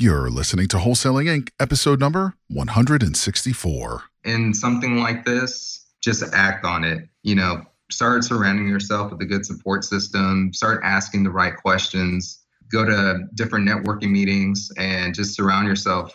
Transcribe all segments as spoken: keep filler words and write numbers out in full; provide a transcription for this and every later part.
You're listening to Wholesaling Incorporated, episode number one hundred sixty-four. In something like this, just act on it. You know, start surrounding yourself with a good support system. Start asking the right questions. Go to different networking meetings and just surround yourself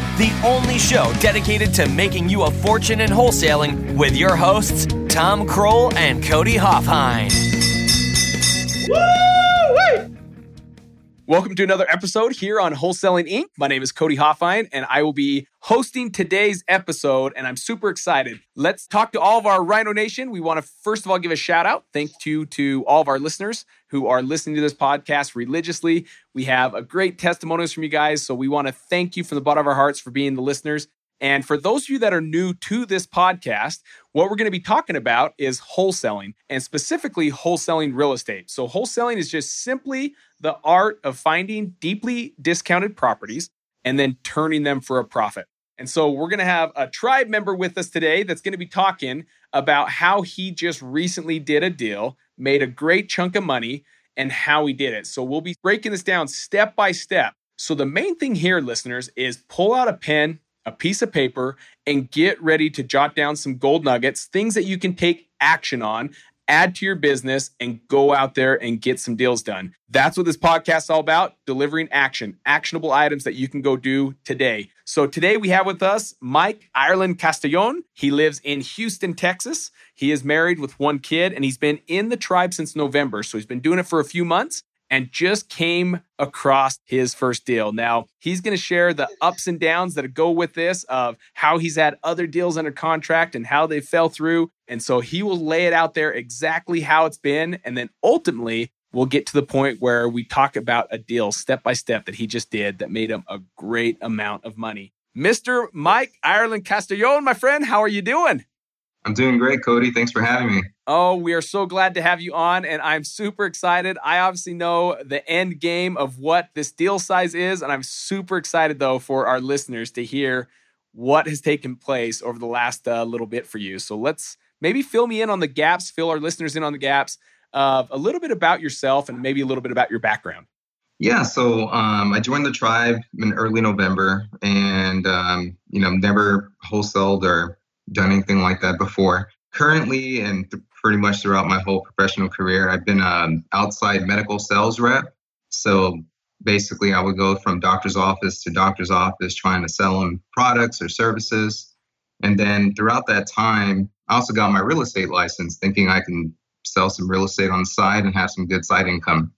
the only show dedicated to making you a fortune in wholesaling with your hosts, Tom Kroll and Cody Hoffheim. Woo! Welcome to another episode here on Wholesaling Incorporated. My name is Cody Hoffheim, and I will be hosting today's episode, and I'm super excited. Let's talk to all of our Rhino Nation. We want to, first of all, give a shout-out. Thank you to all of our listeners who are listening to this podcast religiously. We have a great testimonials from you guys, so we want to thank you from the bottom of our hearts for being the listeners. And for those of you that are new to this podcast, what we're going to be talking about is wholesaling, and specifically wholesaling real estate. So wholesaling is just simply the art of finding deeply discounted properties and then turning them for a profit. And so we're going to have a tribe member with us today that's going to be talking about how he just recently did a deal, made a great chunk of money, and how he did it. So we'll be breaking this down step by step. So the main thing here, listeners, is pull out a pen, a piece of paper, and get ready to jot down some gold nuggets, things that you can take action on, add to your business, and go out there and get some deals done. That's what this podcast is all about, delivering action, actionable items that you can go do today. So today we have with us Mike Ireland Castanon. He lives in Houston, Texas. He is married with one kid, and he's been in the tribe since November. So he's been doing it for a few months and just came across his first deal. Now, he's going to share the ups and downs that go with this, of how he's had other deals under contract and how they fell through. And so he will lay it out there exactly how it's been. And then ultimately, we'll get to the point where we talk about a deal step by step that he just did that made him a great amount of money. Mister Mike Ireland Castanon, my friend, how are you doing? I'm doing great, Cody. Thanks for having me. Oh, we are so glad to have you on, and I'm super excited. I obviously know the end game of what this deal size is, and I'm super excited, though, for our listeners to hear what has taken place over the last uh, little bit for you. So let's maybe fill me in on the gaps, fill our listeners in on the gaps of a little bit about yourself and maybe a little bit about your background. Yeah, so um, I joined the tribe in early November, and um, you know, never wholesaled or done anything like that before. Currently, and th- pretty much throughout my whole professional career, I've been an outside medical sales rep. So basically, I would go from doctor's office to doctor's office trying to sell them products or services. And then throughout that time, I also got my real estate license, thinking I can sell some real estate on the side and have some good side income.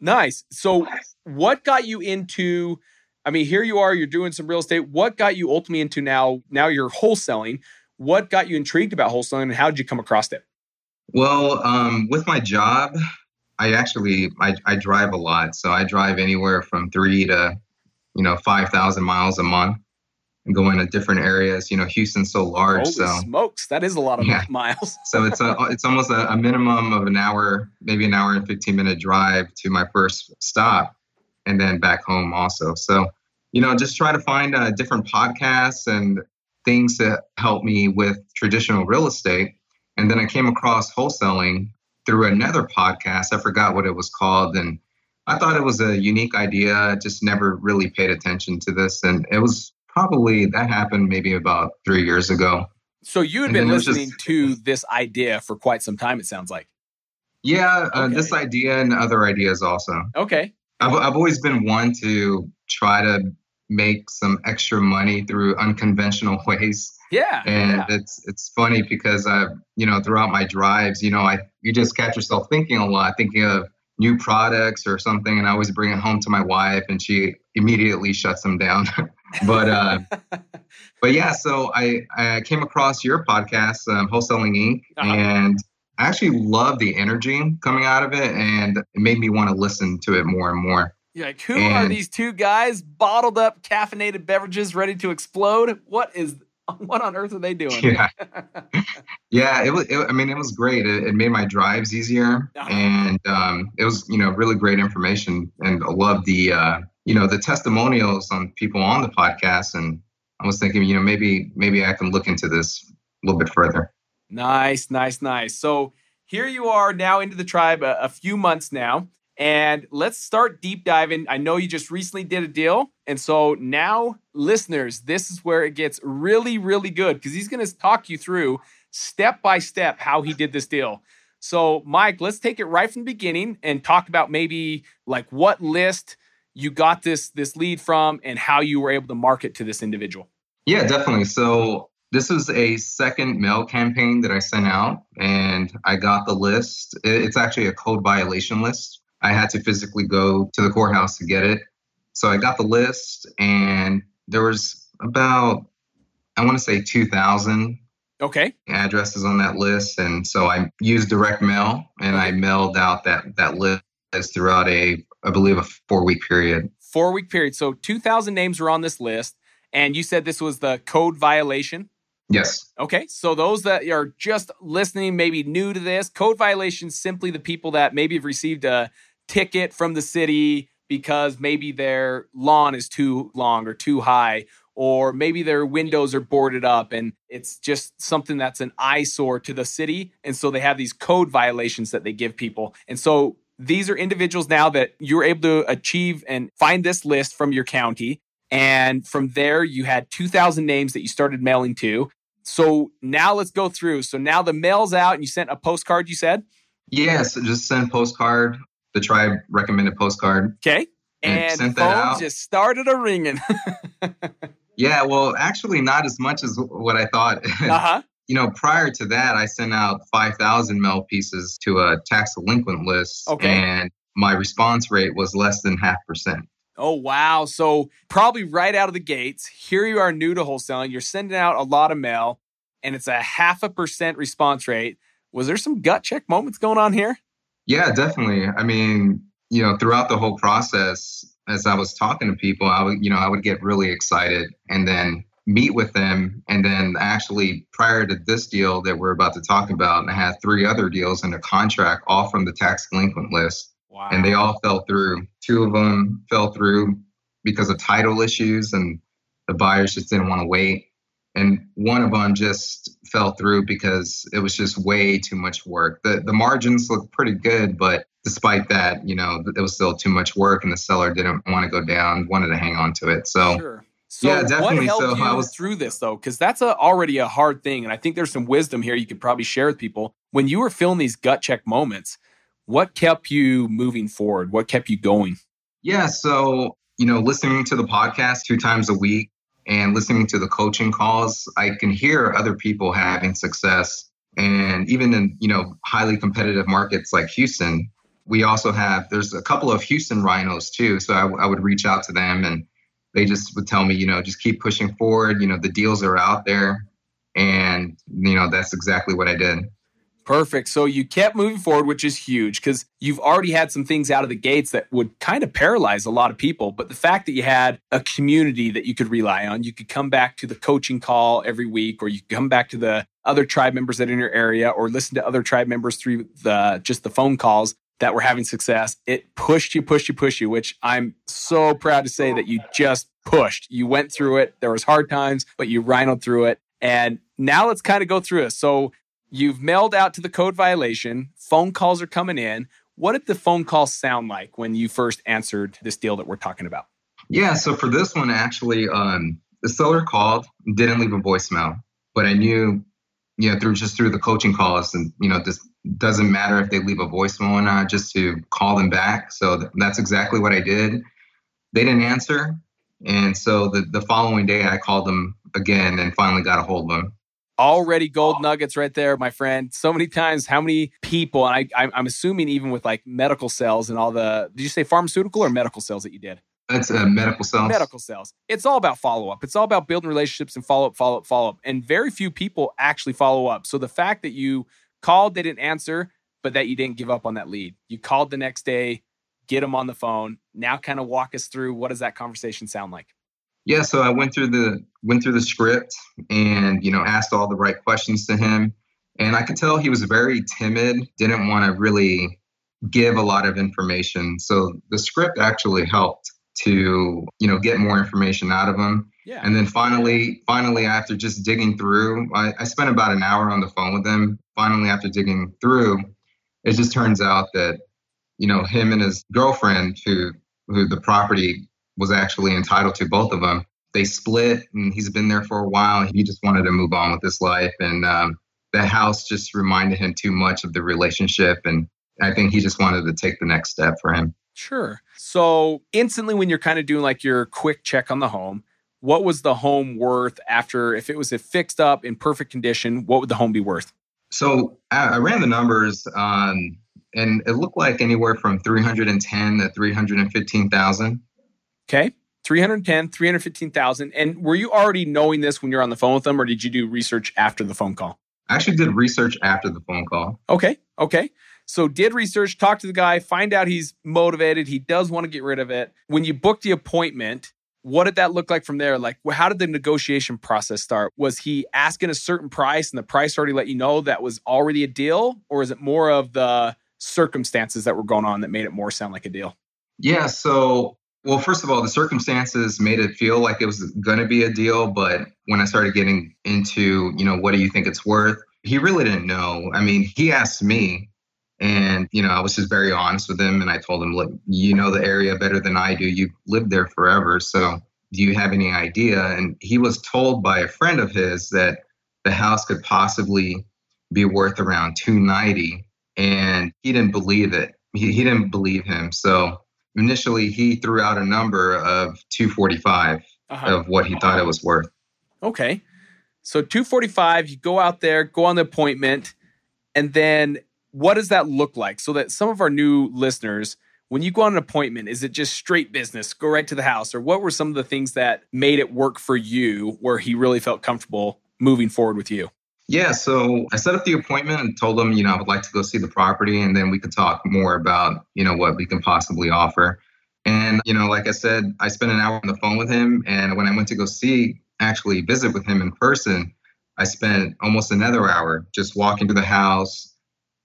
Nice. So what got you into, I mean, here you are, you're doing some real estate. What got you ultimately into now, now you're wholesaling? What got you intrigued about wholesaling, and how did you come across it? Well, um, with my job, I actually, I, I drive a lot. So I drive anywhere from three to, you know, five thousand miles a month and go into different areas. You know, Houston's so large. Holy so smokes, that is a lot of yeah. miles. So it's a, it's almost a, a minimum of an hour, maybe an hour and fifteen minute drive to my first stop, and then back home also. So, you know, just try to find uh, different podcasts and things that help me with traditional real estate. And then I came across wholesaling through another podcast. I forgot what it was called. And I thought it was a unique idea. I just never really paid attention to this. And it was probably, that happened maybe about three years ago. So you had been listening just, to this idea for quite some time, it sounds like. Yeah, okay. uh, this idea and other ideas also. Okay. I've, I've always been one to try to make some extra money through unconventional ways. Yeah. And yeah. it's it's funny because I, you know, throughout my drives, you know, I you just catch yourself thinking a lot, thinking of new products or something, and I always bring it home to my wife and she immediately shuts them down. but uh, but yeah, so I, I came across your podcast, um, Wholesaling Incorporated, uh-huh. and I actually love the energy coming out of it, and it made me want to listen to it more and more. You're like, who and, are these two guys? Bottled up caffeinated beverages ready to explode? What is what on earth are they doing? Yeah, yeah. It was. It, I mean, it was great. It, it made my drives easier, and um, it was, you know, really great information. And I love the, uh, you know, the testimonials on people on the podcast. And I was thinking, you know, maybe maybe I can look into this a little bit further. Nice, nice, nice. So here you are now into the tribe a, a few months now, and let's start deep diving. I know you just recently did a deal. And so now, listeners, this is where it gets really, really good, because he's going to talk you through step by step how he did this deal. So Mike, let's take it right from the beginning and talk about maybe like what list you got this, this lead from and how you were able to market to this individual. Yeah, definitely. So this was a second mail campaign that I sent out, and I got the list. It's actually a code violation list. I had to physically go to the courthouse to get it. So I got the list, and there was about, I want to say two thousand okay. addresses on that list. And so I used direct mail, and I mailed out that, that list throughout a, I believe, a four-week period. Four-week period. So two thousand names were on this list, and you said this was the code violation? Yes. Okay. So those that are just listening, maybe new to this, code violations, simply the people that maybe have received a ticket from the city because maybe their lawn is too long or too high, or maybe their windows are boarded up and it's just something that's an eyesore to the city. And so they have these code violations that they give people. And so these are individuals now that you're able to achieve and find this list from your county. And from there, you had two thousand names that you started mailing to. So now let's go through. So now the mail's out and you sent a postcard, you said? Yes, yeah, so just sent postcard. The tribe recommended postcard. Okay. And, and sent that out. Just started a ringing. Yeah, well, actually not as much as what I thought. Uh-huh. You know, prior to that, I sent out five thousand mail pieces to a tax delinquent list. Okay. And my response rate was less than half percent. Oh, wow. So probably right out of the gates, here you are new to wholesaling. You're sending out a lot of mail and it's a half a percent response rate. Was there some gut check moments going on here? Yeah, definitely. I mean, you know, throughout the whole process, as I was talking to people, I would, you know, I would get really excited and then meet with them. And then actually prior to this deal that we're about to talk about, I had three other deals under contract, all from the tax delinquent list. Wow. And they all fell through. Two of them fell through because of title issues and the buyers just didn't want to wait. And one of them just fell through because it was just way too much work. The the margins looked pretty good, but despite that, you know, it was still too much work and the seller didn't want to go down, wanted to hang on to it. So, sure. So yeah, definitely. What helped so you I was through this though? Because that's a, already a hard thing. And I think there's some wisdom here you could probably share with people. When you were feeling these gut check moments, what kept you moving forward? What kept you going? Yeah. So, you know, listening to the podcast two times a week and listening to the coaching calls, I can hear other people having success. And even in, you know, highly competitive markets like Houston, we also have, there's a couple of Houston rhinos too. So I, I would reach out to them and they just would tell me, you know, just keep pushing forward. You know, the deals are out there. And, you know, that's exactly what I did. Perfect. So you kept moving forward, which is huge because you've already had some things out of the gates that would kind of paralyze a lot of people. But the fact that you had a community that you could rely on, you could come back to the coaching call every week, or you could come back to the other tribe members that are in your area, or listen to other tribe members through the just the phone calls that were having success. It pushed you, pushed you, pushed you, which I'm so proud to say that you just pushed. You went through it. There was hard times, but you rhinoed through it. And now let's kind of go through it. So you've mailed out to the code violation. Phone calls are coming in. What did the phone calls sound like when you first answered this deal that we're talking about? Yeah. So for this one, actually, um, the seller called, didn't leave a voicemail, but I knew, you know, through just through the coaching calls and, you know, this doesn't matter if they leave a voicemail or not, just to call them back. So th- that's exactly what I did. They didn't answer. And so the, the following day I called them again and finally got a hold of them. Already gold nuggets right there, my friend. So many times, how many people, and I, I'm assuming even with like medical sales and all the, did you say pharmaceutical or medical sales that you did? That's uh, medical sales. Medical sales. It's all about follow-up. It's all about building relationships and follow-up, follow-up, follow-up. And very few people actually follow up. So the fact that you called, they didn't answer, but that you didn't give up on that lead. You called the next day, get them on the phone. Now kind of walk us through, what does that conversation sound like? Yeah, so I went through the went through the script and, you know, asked all the right questions to him. And I could tell he was very timid, didn't want to really give a lot of information. So the script actually helped to, you know, get more information out of him. Yeah. And then finally, finally, after just digging through, I, I spent about an hour on the phone with him. Finally, after digging through, it just turns out that, you know, him and his girlfriend, who who the property was actually entitled to, both of them, they split, and he's been there for a while. He just wanted to move on with his life. And um, the house just reminded him too much of the relationship. And I think he just wanted to take the next step for him. Sure. So instantly, when you're kind of doing like your quick check on the home, what was the home worth after, if it was a fixed up in perfect condition, what would the home be worth? So I, I ran the numbers on, and it looked like anywhere from three hundred ten thousand to three hundred fifteen thousand. Okay. three hundred ten thousand, three hundred fifteen thousand. And were you already knowing this when you're on the phone with them, or did you do research after the phone call? I actually did research after the phone call. Okay. Okay. So did research, talk to the guy, find out he's motivated. He does want to get rid of it. When you booked the appointment, what did that look like from there? Like, how did the negotiation process start? Was he asking a certain price and the price already let you know that was already a deal? Or is it more of the circumstances that were going on that made it more sound like a deal? Yeah. So, well, first of all, the circumstances made it feel like it was going to be a deal. But when I started getting into, you know, what do you think it's worth? He really didn't know. I mean, he asked me. And, you know, I was just very honest with him. And I told him, look, you know the area better than I do. You've lived there forever. So do you have any idea? And he was told by a friend of his that the house could possibly be worth around two ninety. And he didn't believe it. He, he didn't believe him. So initially, he threw out a number of two forty-five uh-huh. of what he thought it was worth. Okay. So two forty-five, you go out there, go on the appointment, and then what does that look like? So that some of our new listeners, when you go on an appointment, is it just straight business, go right to the house? Or what were some of the things that made it work for you where he really felt comfortable moving forward with you? Yeah, so I set up the appointment and told him, you know, I would like to go see the property, and then we could talk more about, you know, what we can possibly offer. And, you know, like I said, I spent an hour on the phone with him. And when I went to go see, actually visit with him in person, I spent almost another hour just walking to the house,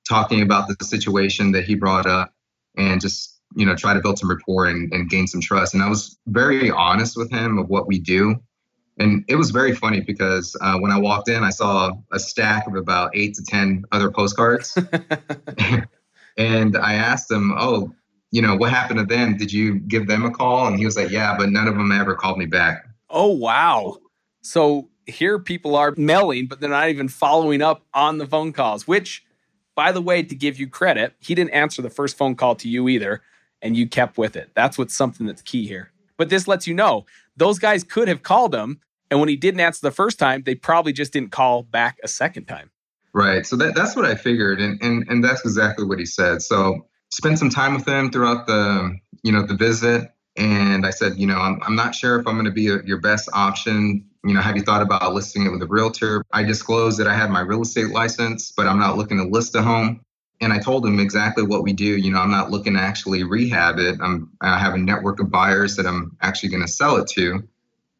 talking about the situation that he brought up, and just, you know, try to build some rapport and, and gain some trust. And I was very honest with him of what we do. And it was very funny because uh, when I walked in, I saw a stack of about eight to ten other postcards. And I asked him, oh, you know, what happened to them? Did you give them a call? And he was like, yeah, but none of them ever called me back. Oh, wow. So here people are mailing, but they're not even following up on the phone calls, which, by the way, to give you credit, he didn't answer the first phone call to you either, and you kept with it. That's what's something that's key here. But this lets you know, those guys could have called him, and when he didn't answer the first time, they probably just didn't call back a second time. Right. So that, that's what I figured, and, and and that's exactly what he said. So spent some time with him throughout the, you know, the visit, and I said, you know, I'm, I'm not sure if I'm going to be a, your best option. You know, have you thought about listing it with a realtor? I disclosed that I had my real estate license, but I'm not looking to list a home. And I told him exactly what we do. You know, I'm not looking to actually rehab it. I'm, I have a network of buyers that I'm actually going to sell it to.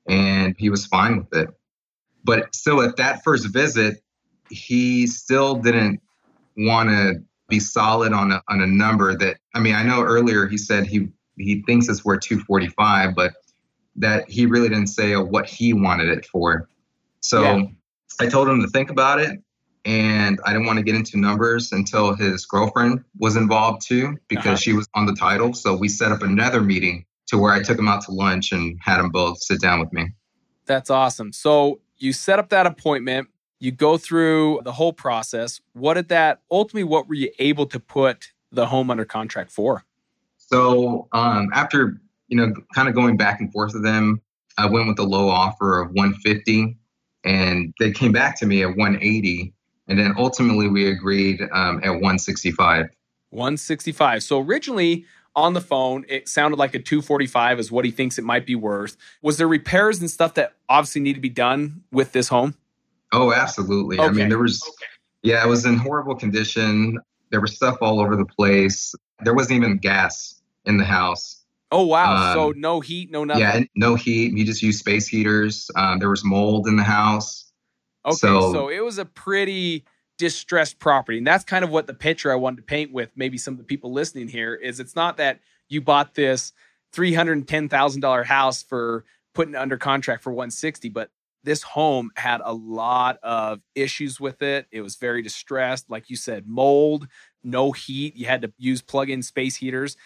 And he was fine with it. But still, at that first visit, he still didn't want to be solid on a, on a number that, I mean, I know earlier he said he, he thinks it's worth two forty-five, but that he really didn't say what he wanted it for. So yeah. I told him to think about it, and I didn't want to get into numbers until his girlfriend was involved too, because uh-huh. she was on the title. So we set up another meeting to where I took him out to lunch and had them both sit down with me. That's awesome. So you set up that appointment, you go through the whole process. What did that, ultimately, what were you able to put the home under contract for? So um, after you know, kind of going back and forth with them, I went with a low offer of one fifty, and they came back to me at one eighty. And then ultimately we agreed um, at one sixty-five. one sixty-five. So originally on the phone, it sounded like a two forty-five is what he thinks it might be worth. Was there repairs and stuff that obviously need to be done with this home? Oh, absolutely. Okay. I mean, there was, okay. yeah, it was in horrible condition. There was stuff all over the place. There wasn't even gas in the house. Oh, wow. Um, so no heat, no nothing. Yeah, no heat. You just use space heaters. Um, there was mold in the house. Okay, so, so it was a pretty distressed property. And that's kind of what the picture I wanted to paint with maybe some of the people listening here is it's not that you bought this three hundred ten thousand dollars house for putting it under contract for one hundred sixty thousand dollars, but this home had a lot of issues with it. It was very distressed. Like you said, mold, no heat. You had to use plug-in space heaters.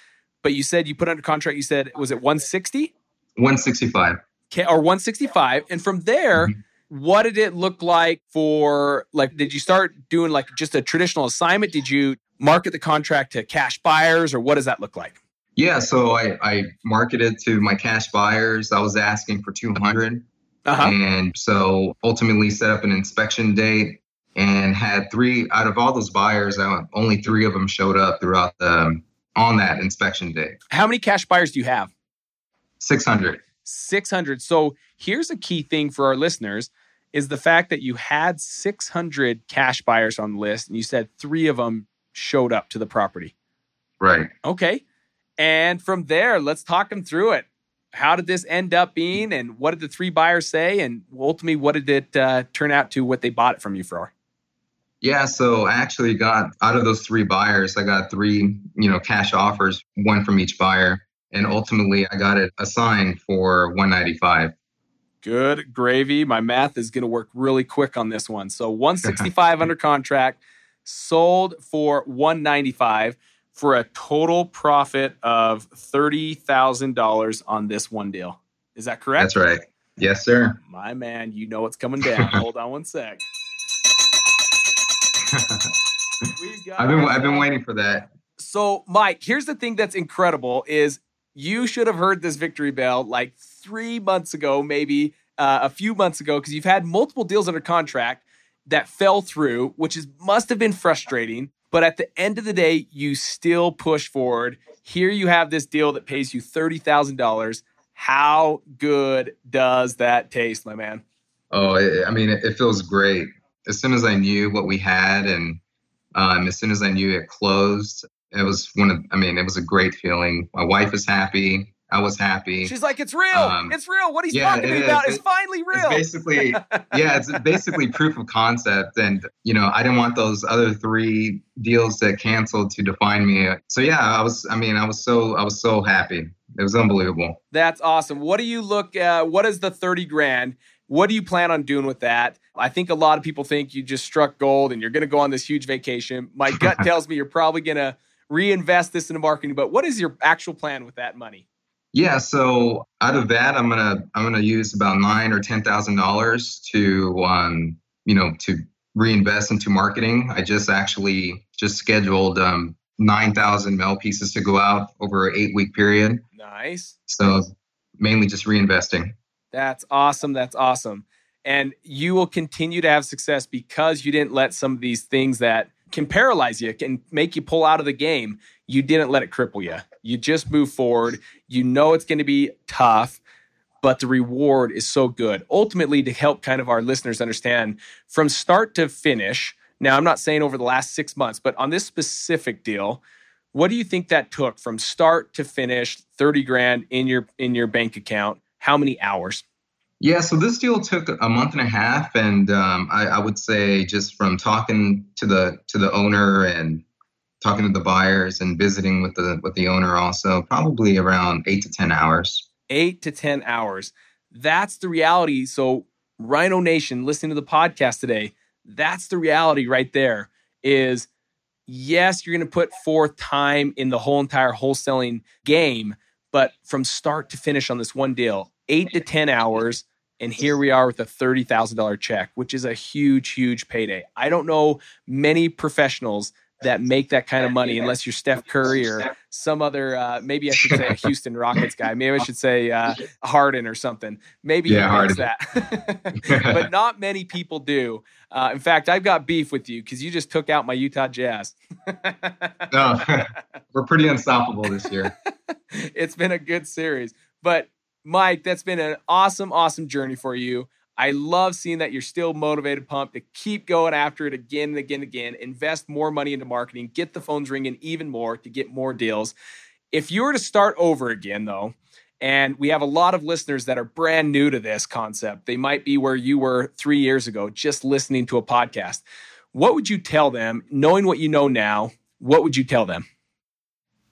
But you said you put under contract, you said, was it one hundred sixty thousand dollars? one hundred sixty-five thousand dollars. Okay, or one hundred sixty-five thousand dollars. And from there, mm-hmm. what did it look like for, like, did you start doing like just a traditional assignment? Did you market the contract to cash buyers or what does that look like? Yeah, so I, I marketed to my cash buyers. I was asking for two hundred. Uh-huh. And so ultimately set up an inspection date and had three, out of all those buyers, I, only three of them showed up throughout the, on that inspection day. How many cash buyers do you have? six hundred. six hundred. So here's a key thing for our listeners is the fact that you had six hundred cash buyers on the list and you said three of them showed up to the property. Right. Okay. And from there, let's talk them through it. How did this end up being and what did the three buyers say? And ultimately, what did it uh, turn out to what they bought it from you for? Yeah, so I actually got, out of those three buyers, I got three, you know, cash offers, one from each buyer. And ultimately, I got it assigned for one hundred ninety-five thousand dollars. Good gravy. My math is going to work really quick on this one. So one hundred sixty-five thousand dollars under contract, sold for one hundred ninety-five thousand dollars for a total profit of thirty thousand dollars on this one deal. Is that correct? That's right. Yes, sir. My man, you know what's coming down. Hold on one sec. got I've been I've been waiting for that. So, Mike, here's the thing that's incredible is you should have heard this victory bell like three months ago, maybe uh, a few months ago, because you've had multiple deals under contract that fell through, which is must have been frustrating. But at the end of the day, you still push forward. Here you have this deal that pays you thirty thousand dollars. How good does that taste, my man? Oh, I mean, it feels great. As soon as I knew what we had and um, as soon as I knew it closed, it was one of, I mean, it was a great feeling. My wife is happy. I was happy. She's like, it's real. Um, it's real. What he's yeah, talking to me about it, is finally real. It's basically, yeah, it's basically proof of concept. And, you know, I didn't want those other three deals that canceled to define me. So, yeah, I was, I mean, I was so, I was so happy. It was unbelievable. That's awesome. What do you look, uh, what is the thirty grand? What do you plan on doing with that? I think a lot of people think you just struck gold and you're going to go on this huge vacation. My gut tells me you're probably going to reinvest this into marketing, but what is your actual plan with that money? Yeah, so out of that, I'm gonna I'm gonna use about nine or ten thousand dollars to um you know to reinvest into marketing. I just actually just scheduled um nine thousand mail pieces to go out over an eight week period. Nice. So mainly just reinvesting. That's awesome. That's awesome. And you will continue to have success because you didn't let some of these things that can paralyze you, can make you pull out of the game. You didn't let it cripple you. You just move forward. You know it's going to be tough, but the reward is so good. Ultimately, to help kind of our listeners understand from start to finish, now I'm not saying over the last six months, but on this specific deal, what do you think that took from start to finish, thirty grand in your in your bank account? How many hours? Yeah, so this deal took a month and a half, and um, I, I would say just from talking to the to the owner and talking to the buyers and visiting with the with the owner also, probably around eight to ten hours. Eight to ten hours. That's the reality. So Rhino Nation, listening to the podcast today, that's the reality right there. Is yes, you're going to put forth time in the whole entire wholesaling game, but from start to finish on this one deal, eight to ten hours, and here we are with a thirty thousand dollars check, which is a huge, huge payday. I don't know many professionals that make that kind of money unless you're Steph Curry or some other, uh, maybe I should say a Houston Rockets guy. Maybe I should say uh, Harden or something. Maybe yeah, he knows that. But not many people do. Uh, in fact, I've got beef with you because you just took out my Utah Jazz. No, we're pretty unstoppable this year. It's been a good series. But Mike, that's been an awesome, awesome journey for you. I love seeing that you're still motivated, pumped to keep going after it again and again and again. Invest more money into marketing, get the phones ringing even more to get more deals. If you were to start over again, though, and we have a lot of listeners that are brand new to this concept, they might be where you were three years ago, just listening to a podcast. What would you tell them, knowing what you know now? What would you tell them?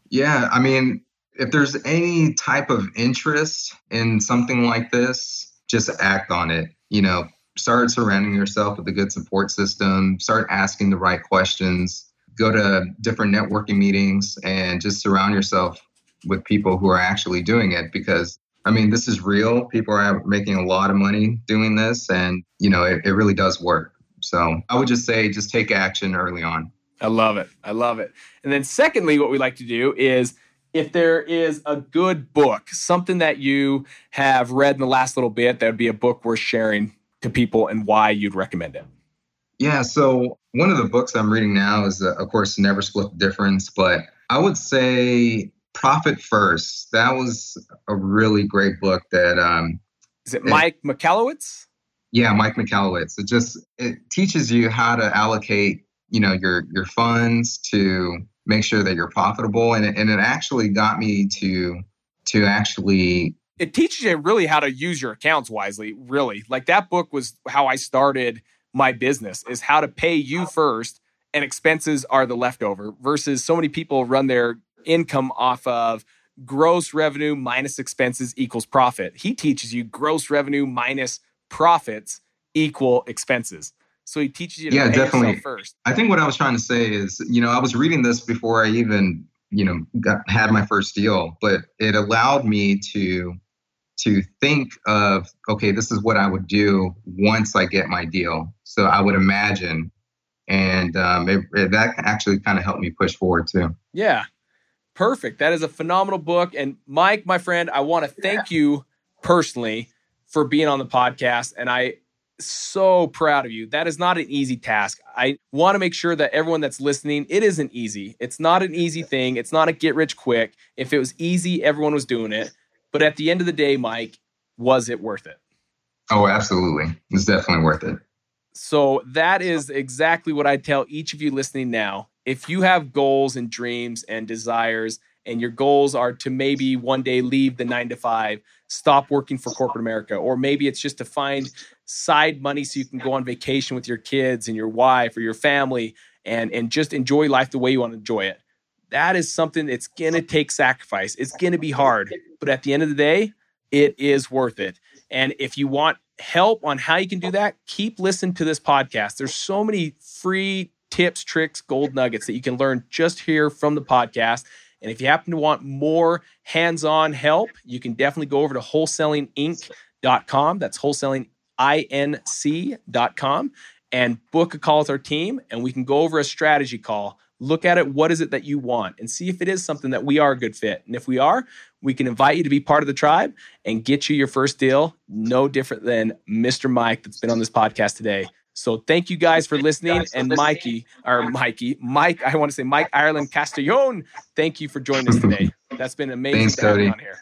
Yeah, I mean, if there's any type of interest in something like this, just act on it. You know, start surrounding yourself with a good support system, start asking the right questions, go to different networking meetings, and just surround yourself with people who are actually doing it. Because, I mean, this is real. People are making a lot of money doing this, and, you know, it, it really does work. So I would just say, just take action early on. I love it. I love it. And then secondly, what we like to do is, if there is a good book, something that you have read in the last little bit, that would be a book worth sharing to people and why you'd recommend it. Yeah. So one of the books I'm reading now is, uh, of course, Never Split the Difference. But I would say Profit First. That was a really great book that... Um, is it Mike it, Michalowicz? Yeah, Mike Michalowicz. It just it teaches you how to allocate, you know, your your funds to... make sure that you're profitable. And it, and it actually got me to, to actually... It teaches you really how to use your accounts wisely, really. Like, that book was how I started my business, is how to pay you first and expenses are the leftover, versus so many people run their income off of gross revenue minus expenses equals profit. He teaches you gross revenue minus profits equal expenses. So he teaches you to yeah, pay definitely. yourself first. I think what I was trying to say is, you know, I was reading this before I even, you know, got, had my first deal, but it allowed me to to think of, okay, this is what I would do once I get my deal. So I would imagine, and um, it, it, that actually kind of helped me push forward too. Yeah, perfect. That is a phenomenal book. And Mike, my friend, I want to thank yeah. you personally for being on the podcast, and I. So proud of you. That is not an easy task. I want to make sure that everyone that's listening, it isn't easy. It's not an easy thing. It's not a get rich quick. If it was easy, everyone was doing it. But at the end of the day, Mike, was it worth it? Oh, absolutely. It's definitely worth it. So that is exactly what I tell each of you listening now. If you have goals and dreams and desires, and your goals are to maybe one day leave the nine to five, stop working for corporate America, or maybe it's just to find side money so you can go on vacation with your kids and your wife or your family and, and just enjoy life the way you want to enjoy it. That is something that's going to take sacrifice. It's going to be hard, but at the end of the day, it is worth it. And if you want help on how you can do that, keep listening to this podcast. There's so many free tips, tricks, gold nuggets that you can learn just here from the podcast. And if you happen to want more hands-on help, you can definitely go over to wholesaling inc dot com. That's wholesaling inc dot com, and book a call with our team, and we can go over a strategy call. Look at it. What is it that you want? And see if it is something that we are a good fit. And if we are, we can invite you to be part of the tribe and get you your first deal. No different than Mister Mike that's been on this podcast today. So thank you guys for listening. And Mikey, or Mikey, Mike, I want to say Mike Ireland Castanon, thank you for joining us today. That's been amazing. Thanks, Cody. On here.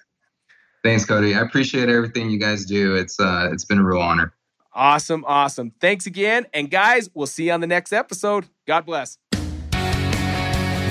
Thanks, Cody. I appreciate everything you guys do. It's uh, It's been a real honor. Awesome, awesome. Thanks again. And guys, we'll see you on the next episode. God bless.